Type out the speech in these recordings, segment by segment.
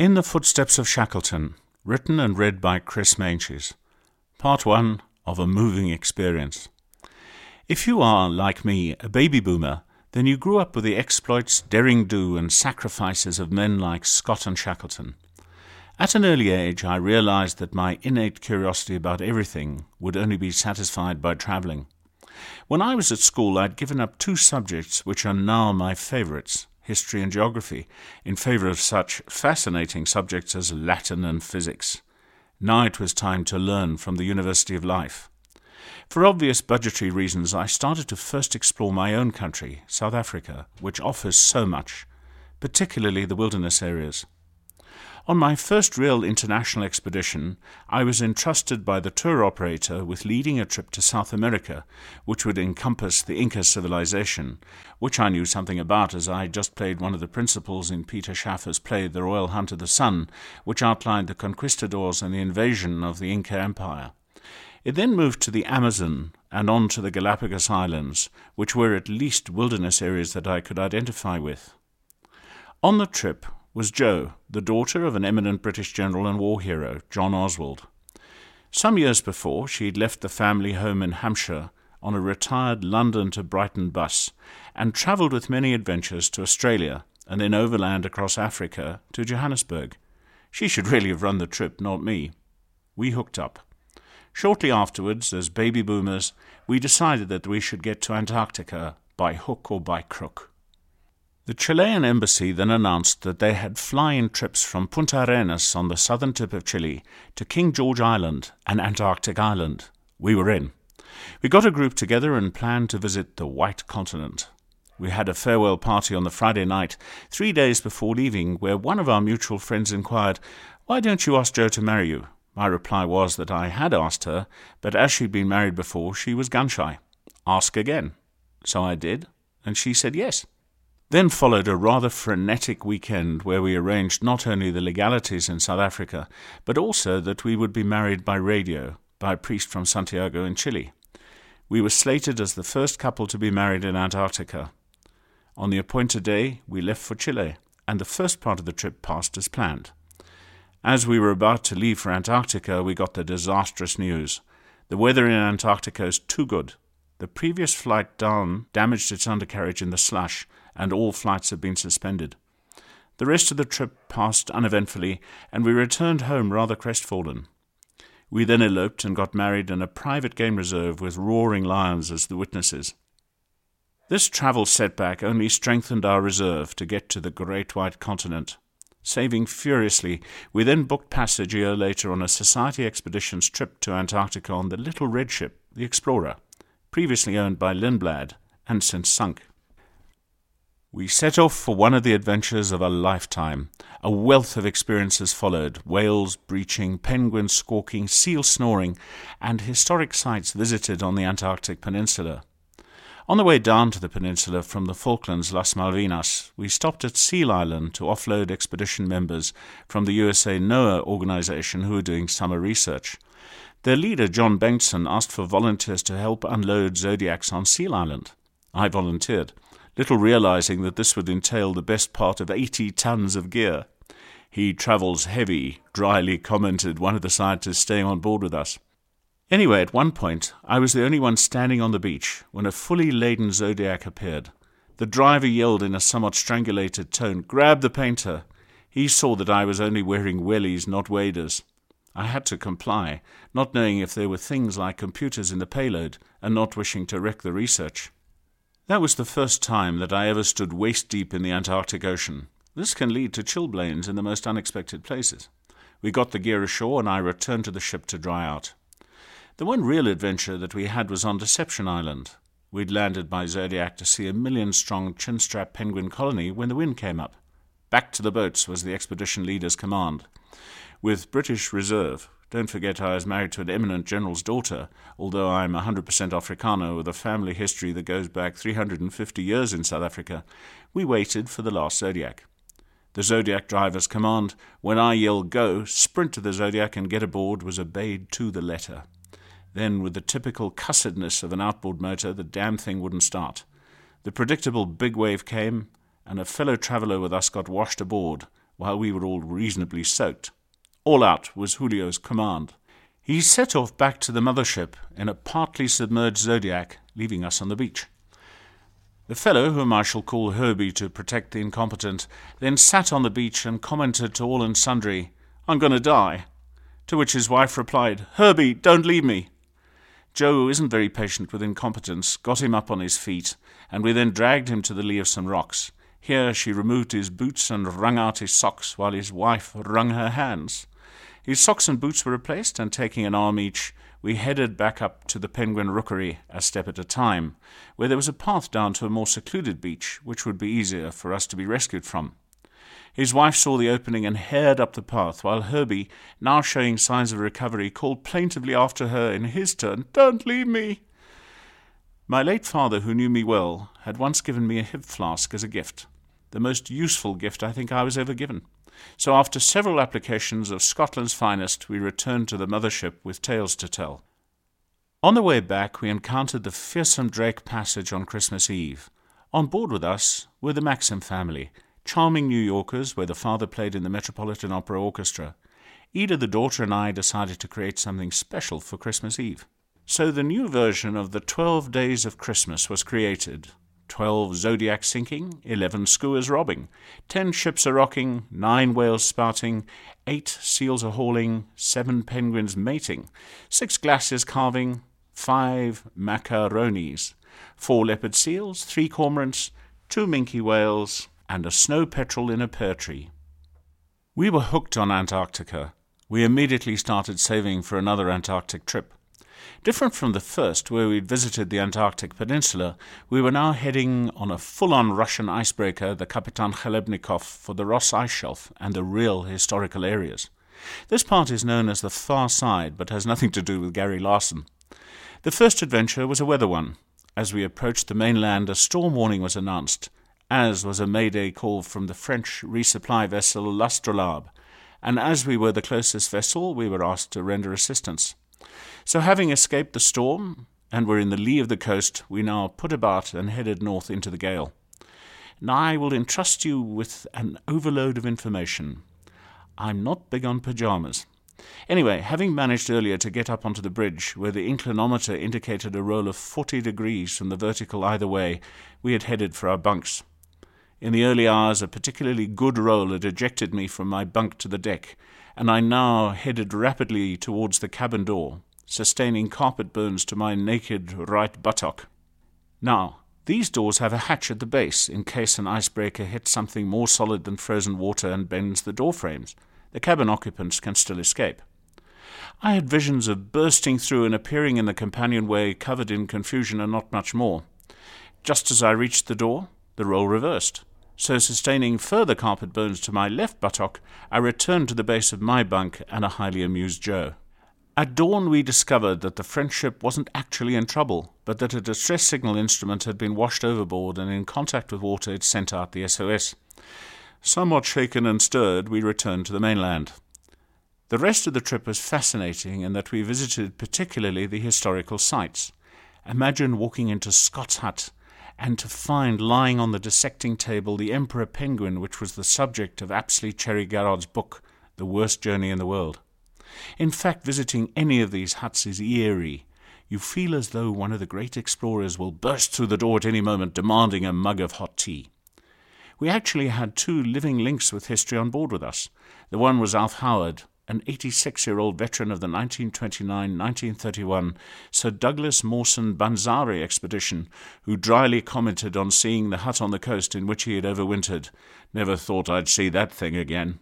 In the Footsteps of Shackleton, written and read by Chris Meintjes. Part 1 of A Moving Experience. If you are, like me, a baby boomer, then you grew up with the exploits, daring do and sacrifices of men like Scott and Shackleton. At an early age, I realized that my innate curiosity about everything would only be satisfied by traveling. When I was at school, I'd given up two subjects which are now my favorites, history and geography, in favor of such fascinating subjects as Latin and physics. Now it was time to learn from the University of Life. For obvious budgetary reasons, I started to first explore my own country, South Africa, which offers so much, particularly the wilderness areas. On my first real international expedition, I was entrusted by the tour operator with leading a trip to South America, which would encompass the Inca civilization, which I knew something about as I had just played one of the principals in Peter Shaffer's play The Royal Hunt of the Sun, which outlined the conquistadors and the invasion of the Inca Empire. It then moved to the Amazon and on to the Galapagos Islands, which were at least wilderness areas that I could identify with. On the trip was Jo, the daughter of an eminent British general and war hero, John Oswald. Some years before, she'd left the family home in Hampshire on a retired London to Brighton bus and travelled with many adventures to Australia and then overland across Africa to Johannesburg. She should really have run the trip, not me. We hooked up. Shortly afterwards, as baby boomers, we decided that we should get to Antarctica by hook or by crook. The Chilean embassy then announced that they had fly-in trips from Punta Arenas on the southern tip of Chile to King George Island and Antarctic Island. We were in. We got a group together and planned to visit the White Continent. We had a farewell party on the Friday night, 3 days before leaving, where one of our mutual friends inquired, "Why don't you ask Jo to marry you?" My reply was that I had asked her, but as she'd been married before, she was gun-shy. Ask again. So I did, and she said yes. Then followed a rather frenetic weekend where we arranged not only the legalities in South Africa, but also that we would be married by radio by a priest from Santiago in Chile. We were slated as the first couple to be married in Antarctica. On the appointed day, we left for Chile, and the first part of the trip passed as planned. As we were about to leave for Antarctica, we got the disastrous news. The weather in Antarctica is too good. The previous flight down damaged its undercarriage in the slush, and all flights have been suspended. The rest of the trip passed uneventfully, and we returned home rather crestfallen. We then eloped and got married in a private game reserve with roaring lions as the witnesses. This travel setback only strengthened our resolve to get to the Great White Continent. Saving furiously, we then booked passage a year later on a Society Expeditions trip to Antarctica on the little red ship, the Explorer, previously owned by Lindblad and since sunk. We set off for one of the adventures of a lifetime. A wealth of experiences followed: whales breaching, penguins squawking, seal snoring, and historic sites visited on the Antarctic Peninsula. On the way down to the peninsula from the Falklands, Las Malvinas, we stopped at Seal Island to offload expedition members from the USA NOAA organization who were doing summer research. Their leader, John Bengtson, asked for volunteers to help unload Zodiacs on Seal Island. I volunteered, little realizing that this would entail the best part of 80 tons of gear. "He travels heavy," dryly commented one of the scientists staying on board with us. Anyway, at one point, I was the only one standing on the beach when a fully laden Zodiac appeared. The driver yelled in a somewhat strangulated tone, "Grab the painter!" He saw that I was only wearing wellies, not waders. I had to comply, not knowing if there were things like computers in the payload and not wishing to wreck the research. That was the first time that I ever stood waist-deep in the Antarctic Ocean. This can lead to chilblains in the most unexpected places. We got the gear ashore and I returned to the ship to dry out. The one real adventure that we had was on Deception Island. We'd landed by Zodiac to see a million-strong Chinstrap Penguin colony when the wind came up. "Back to the boats" was the expedition leader's command. With British reserve, don't forget I was married to an eminent general's daughter, although I'm 100% Afrikaner with a family history that goes back 350 years in South Africa, we waited for the last Zodiac. The Zodiac driver's command, when I yelled "go, sprint to the Zodiac and get aboard," was obeyed to the letter. Then, with the typical cussedness of an outboard motor, the damn thing wouldn't start. The predictable big wave came, and a fellow traveller with us got washed aboard, while we were all reasonably soaked. All out was Julio's command. He set off back to the mothership in a partly submerged Zodiac, leaving us on the beach. The fellow, whom I shall call Herbie to protect the incompetent, then sat on the beach and commented to all and sundry, "I'm going to die," to which his wife replied, "Herbie, don't leave me." Joe, who isn't very patient with incompetence, got him up on his feet, and we then dragged him to the lee of some rocks. Here she removed his boots and wrung out his socks, while his wife wrung her hands. His socks and boots were replaced, and taking an arm each, we headed back up to the Penguin Rookery a step at a time, where there was a path down to a more secluded beach, which would be easier for us to be rescued from. His wife saw the opening and hared up the path, while Herbie, now showing signs of recovery, called plaintively after her in his turn, "Don't leave me!" My late father, who knew me well, had once given me a hib flask as a gift, the most useful gift I think I was ever given. So after several applications of Scotland's finest, we returned to the mothership with tales to tell. On the way back, we encountered the fearsome Drake Passage on Christmas Eve. On board with us were the Maxim family, charming New Yorkers where the father played in the Metropolitan Opera Orchestra. Eda, the daughter, and I decided to create something special for Christmas Eve. So the new version of the 12 Days of Christmas was created. 12 Zodiacs sinking, 11 skuas robbing, 10 ships a-rocking, 9 whales spouting, 8 seals a-hauling, 7 penguins mating, 6 glasses carving, 5 macaronis, 4 leopard seals, 3 cormorants, 2 minke whales, and a snow petrel in a pear tree. We were hooked on Antarctica. We immediately started saving for another Antarctic trip. Different from the first, where we'd visited the Antarctic Peninsula, we were now heading on a full-on Russian icebreaker, the Kapitan Khlebnikov, for the Ross Ice Shelf and the real historical areas. This part is known as the Far Side, but has nothing to do with Gary Larson. The first adventure was a weather one. As we approached the mainland, a storm warning was announced, as was a mayday call from the French resupply vessel L'Astrolabe, and as we were the closest vessel, we were asked to render assistance. So having escaped the storm, and were in the lee of the coast, we now put about and headed north into the gale. Now I will entrust you with an overload of information. I'm not big on pyjamas. Anyway, having managed earlier to get up onto the bridge, where the inclinometer indicated a roll of 40 degrees from the vertical either way, we had headed for our bunks. In the early hours, a particularly good roll had ejected me from my bunk to the deck, and I now headed rapidly towards the cabin door, sustaining carpet burns to my naked right buttock. Now, these doors have a hatch at the base, in case an icebreaker hits something more solid than frozen water and bends the door frames. The cabin occupants can still escape. I had visions of bursting through and appearing in the companionway covered in confusion and not much more. Just as I reached the door, the roll reversed. So sustaining further carpet burns to my left buttock, I returned to the base of my bunk and a highly amused Joe. At dawn we discovered that the French ship wasn't actually in trouble, but that a distress signal instrument had been washed overboard and in contact with water it sent out the SOS. Somewhat shaken and stirred, we returned to the mainland. The rest of the trip was fascinating in that we visited particularly the historical sites. Imagine walking into Scott's Hut, and to find lying on the dissecting table the Emperor Penguin, which was the subject of Apsley Cherry Garrod's book, The Worst Journey in the World. In fact, visiting any of these huts is eerie. You feel as though one of the great explorers will burst through the door at any moment, demanding a mug of hot tea. We actually had 2 living links with history on board with us. The one was Alf Howard, an 86-year-old veteran of the 1929-1931 Sir Douglas Mawson Banzari expedition, who dryly commented on seeing the hut on the coast in which he had overwintered. "Never thought I'd see that thing again."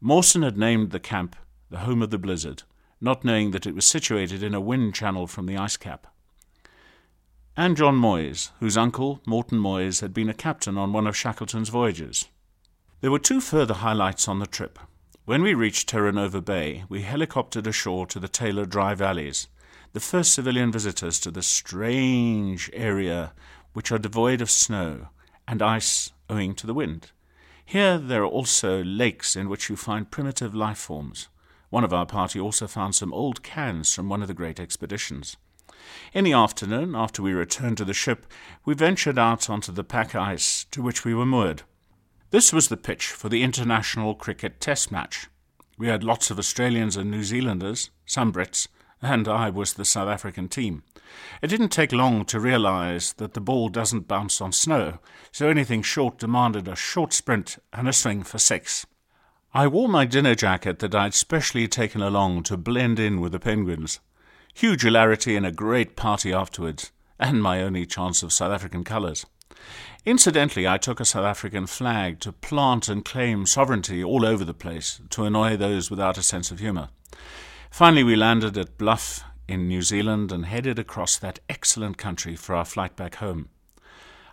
Mawson had named the camp the Home of the Blizzard, not knowing that it was situated in a wind channel from the ice cap. And John Moyes, whose uncle, Morton Moyes, had been a captain on one of Shackleton's voyages. There were 2 further highlights on the trip. When we reached Terra Nova Bay, we helicoptered ashore to the Taylor Dry Valleys, the first civilian visitors to this strange area which are devoid of snow and ice owing to the wind. Here there are also lakes in which you find primitive life forms. One of our party also found some old cans from one of the great expeditions. In the afternoon, after we returned to the ship, we ventured out onto the pack ice to which we were moored. This was the pitch for the international cricket test match. We had lots of Australians and New Zealanders, some Brits, and I was the South African team. It didn't take long to realise that the ball doesn't bounce on snow, so anything short demanded a short sprint and a swing for six. I wore my dinner jacket that I'd specially taken along to blend in with the Penguins. Huge hilarity and a great party afterwards, and my only chance of South African colours. Incidentally, I took a South African flag to plant and claim sovereignty all over the place to annoy those without a sense of humour. Finally, we landed at Bluff in New Zealand and headed across that excellent country for our flight back home.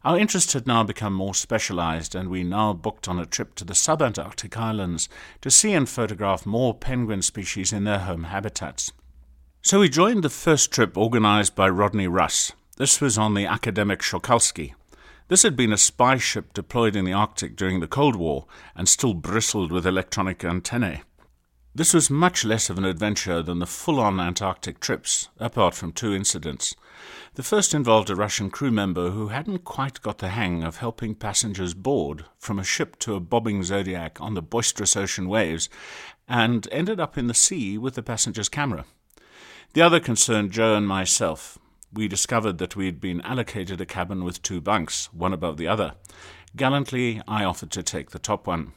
Our interest had now become more specialised, and we now booked on a trip to the sub-Antarctic islands to see and photograph more penguin species in their home habitats. So we joined the first trip organised by Rodney Russ. This was on the academic Sholkovsky. This had been a spy ship deployed in the Arctic during the Cold War and still bristled with electronic antennae. This was much less of an adventure than the full-on Antarctic trips, apart from two incidents. The first involved a Russian crew member who hadn't quite got the hang of helping passengers board from a ship to a bobbing zodiac on the boisterous ocean waves, and ended up in the sea with the passenger's camera. The other concerned Joe and myself. We discovered that we had been allocated a cabin with two bunks, one above the other. Gallantly, I offered to take the top one.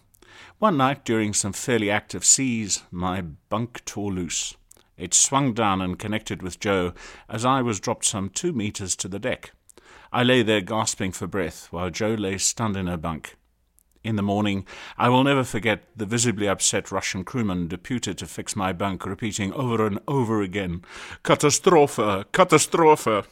One night, during some fairly active seas, my bunk tore loose. It swung down and connected with Joe as I was dropped some 2 meters to the deck. I lay there gasping for breath while Joe lay stunned in her bunk. In the morning, I will never forget the visibly upset Russian crewman deputed to fix my bunk, repeating over and over again, "Katastrophe! Katastrophe!"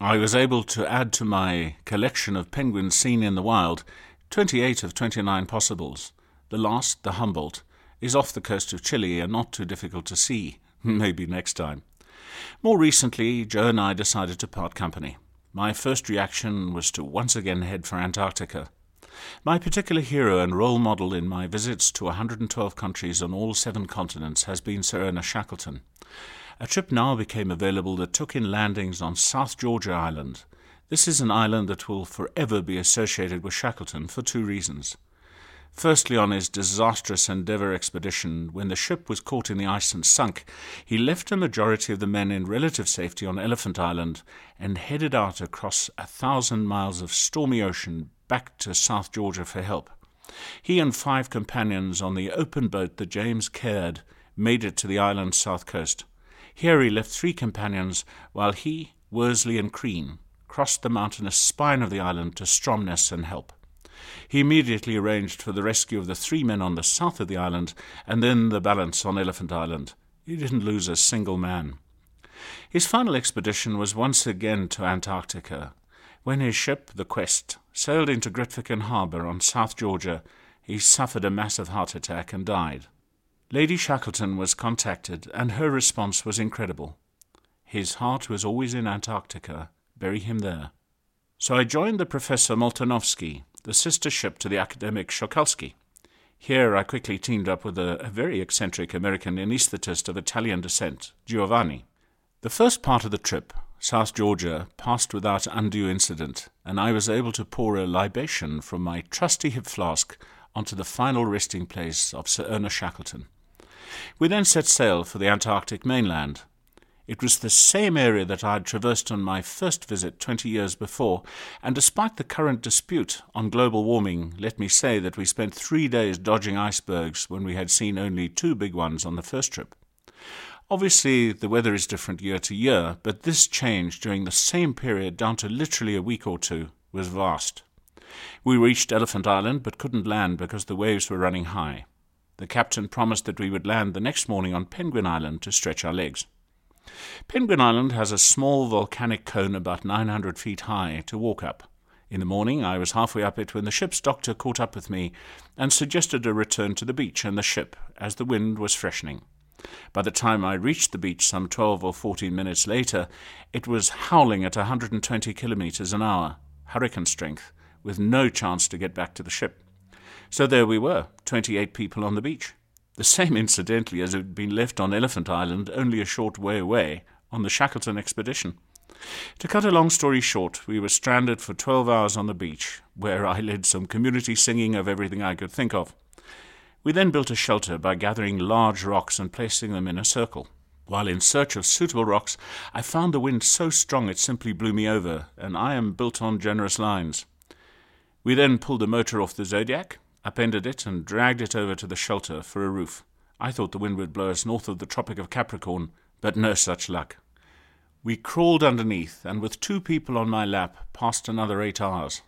I was able to add to my collection of penguins seen in the wild 28 of 29 possibles. The last, the Humboldt, is off the coast of Chile and not too difficult to see. Maybe next time. More recently, Joe and I decided to part company. My first reaction was to once again head for Antarctica. My particular hero and role model in my visits to 112 countries on all 7 continents has been Sir Ernest Shackleton. A trip now became available that took in landings on South Georgia Island. This is an island that will forever be associated with Shackleton for 2 reasons. Firstly, on his disastrous Endeavour expedition, when the ship was caught in the ice and sunk, he left a majority of the men in relative safety on Elephant Island and headed out across 1,000 miles of stormy ocean back to South Georgia for help. He and 5 companions on the open boat, the James Caird, made it to the island's south coast. Here he left 3 companions, while he, Worsley and Crean crossed the mountainous spine of the island to Stromness and help. He immediately arranged for the rescue of the 3 men on the south of the island, and then the balance on Elephant Island. He didn't lose a single man. His final expedition was once again to Antarctica. When his ship, the Quest, sailed into Grytviken harbour on South Georgia, he suffered a massive heart attack and died. Lady Shackleton was contacted, and her response was incredible. His heart was always in Antarctica. Bury him there. So I joined the Professor Moltanovsky, the sister ship to the academic Sholkovsky. Here I quickly teamed up with a very eccentric American anaesthetist of Italian descent, Giovanni. The first part of the trip, South Georgia, passed without undue incident, and I was able to pour a libation from my trusty hip flask onto the final resting place of Sir Ernest Shackleton. We then set sail for the Antarctic mainland. It was the same area that I had traversed on my first visit 20 years before, and despite the current dispute on global warming, let me say that we spent 3 days dodging icebergs when we had seen only 2 big ones on the first trip. Obviously, the weather is different year to year, but this change during the same period down to literally a week or 2 was vast. We reached Elephant Island but couldn't land because the waves were running high. The captain promised that we would land the next morning on Penguin Island to stretch our legs. Penguin Island has a small volcanic cone about 900 feet high to walk up. In the morning, I was halfway up it when the ship's doctor caught up with me and suggested a return to the beach and the ship, as the wind was freshening. By the time I reached the beach some 12 or 14 minutes later, it was howling at 120 kilometres an hour, hurricane strength, with no chance to get back to the ship. So there we were, 28 people on the beach. The same, incidentally, as it had been left on Elephant Island only a short way away on the Shackleton expedition. To cut a long story short, we were stranded for 12 hours on the beach, where I led some community singing of everything I could think of. We then built a shelter by gathering large rocks and placing them in a circle. While in search of suitable rocks, I found the wind so strong it simply blew me over, and I am built on generous lines. We then pulled the motor off the Zodiac, upended it, and dragged it over to the shelter for a roof. I thought the wind would blow us north of the Tropic of Capricorn, but no such luck. We crawled underneath, and with two people on my lap, passed another 8 hours.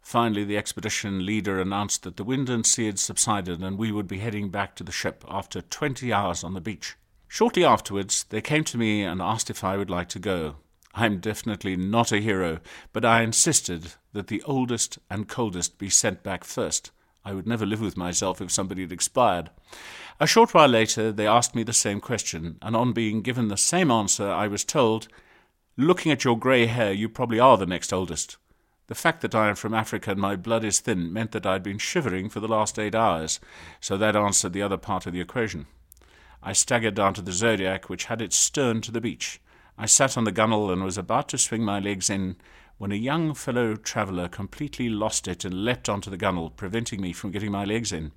Finally, the expedition leader announced that the wind and sea had subsided and we would be heading back to the ship after 20 hours on the beach. Shortly afterwards, they came to me and asked if I would like to go. I'm definitely not a hero, but I insisted that the oldest and coldest be sent back first. I would never live with myself if somebody had expired. A short while later, they asked me the same question, and on being given the same answer, I was told, "Looking at your grey hair, you probably are the next oldest." The fact that I am from Africa and my blood is thin meant that I'd been shivering for the last 8 hours, so that answered the other part of the equation. I staggered down to the Zodiac, which had its stern to the beach. I sat on the gunwale and was about to swing my legs in when a young fellow traveller completely lost it and leapt onto the gunwale, preventing me from getting my legs in.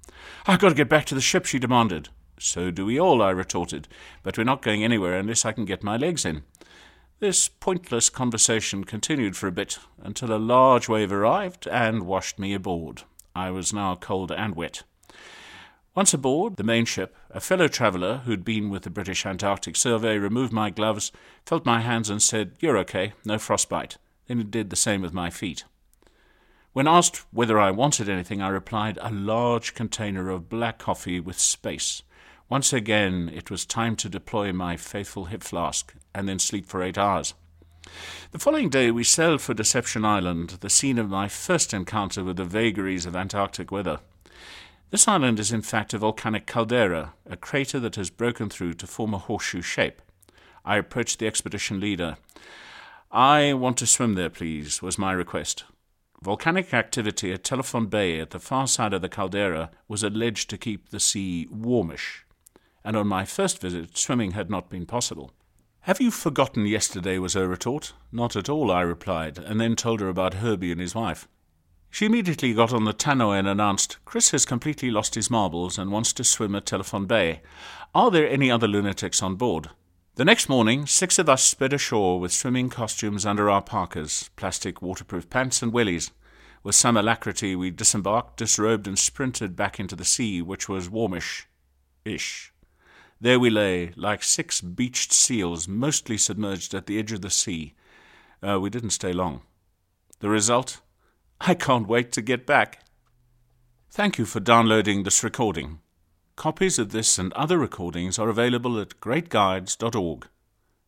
"I've got to get back to the ship," she demanded. "So do we all," I retorted, "but we're not going anywhere unless I can get my legs in." This pointless conversation continued for a bit, until a large wave arrived and washed me aboard. I was now cold and wet. Once aboard the main ship, a fellow traveller who'd been with the British Antarctic Survey removed my gloves, felt my hands and said, "You're okay, no frostbite." Then he did the same with my feet. When asked whether I wanted anything, I replied, "A large container of black coffee with space." Once again, it was time to deploy my faithful hip flask and then sleep for 8 hours. The following day, we sailed for Deception Island, the scene of my first encounter with the vagaries of Antarctic weather. This island is in fact a volcanic caldera, a crater that has broken through to form a horseshoe shape. I approached the expedition leader. "I want to swim there, please," was my request. Volcanic activity at Telefon Bay at the far side of the caldera was alleged to keep the sea warmish, and on my first visit, swimming had not been possible. "Have you forgotten yesterday?" was her retort. "Not at all," I replied, and then told her about Herbie and his wife. She immediately got on the tannoy and announced, "Chris has completely lost his marbles and wants to swim at Telefon Bay. Are there any other lunatics on board?" The next morning, 6 of us sped ashore with swimming costumes under our parkas, plastic waterproof pants and wellies. With some alacrity, we disembarked, disrobed and sprinted back into the sea, which was warmish-ish. There we lay, like 6 beached seals, mostly submerged at the edge of the sea. We didn't stay long. The result? I can't wait to get back. Thank you for downloading this recording. Copies of this and other recordings are available at greatguides.org.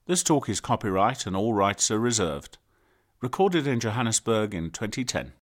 This talk is copyright and all rights are reserved. Recorded in Johannesburg in 2010.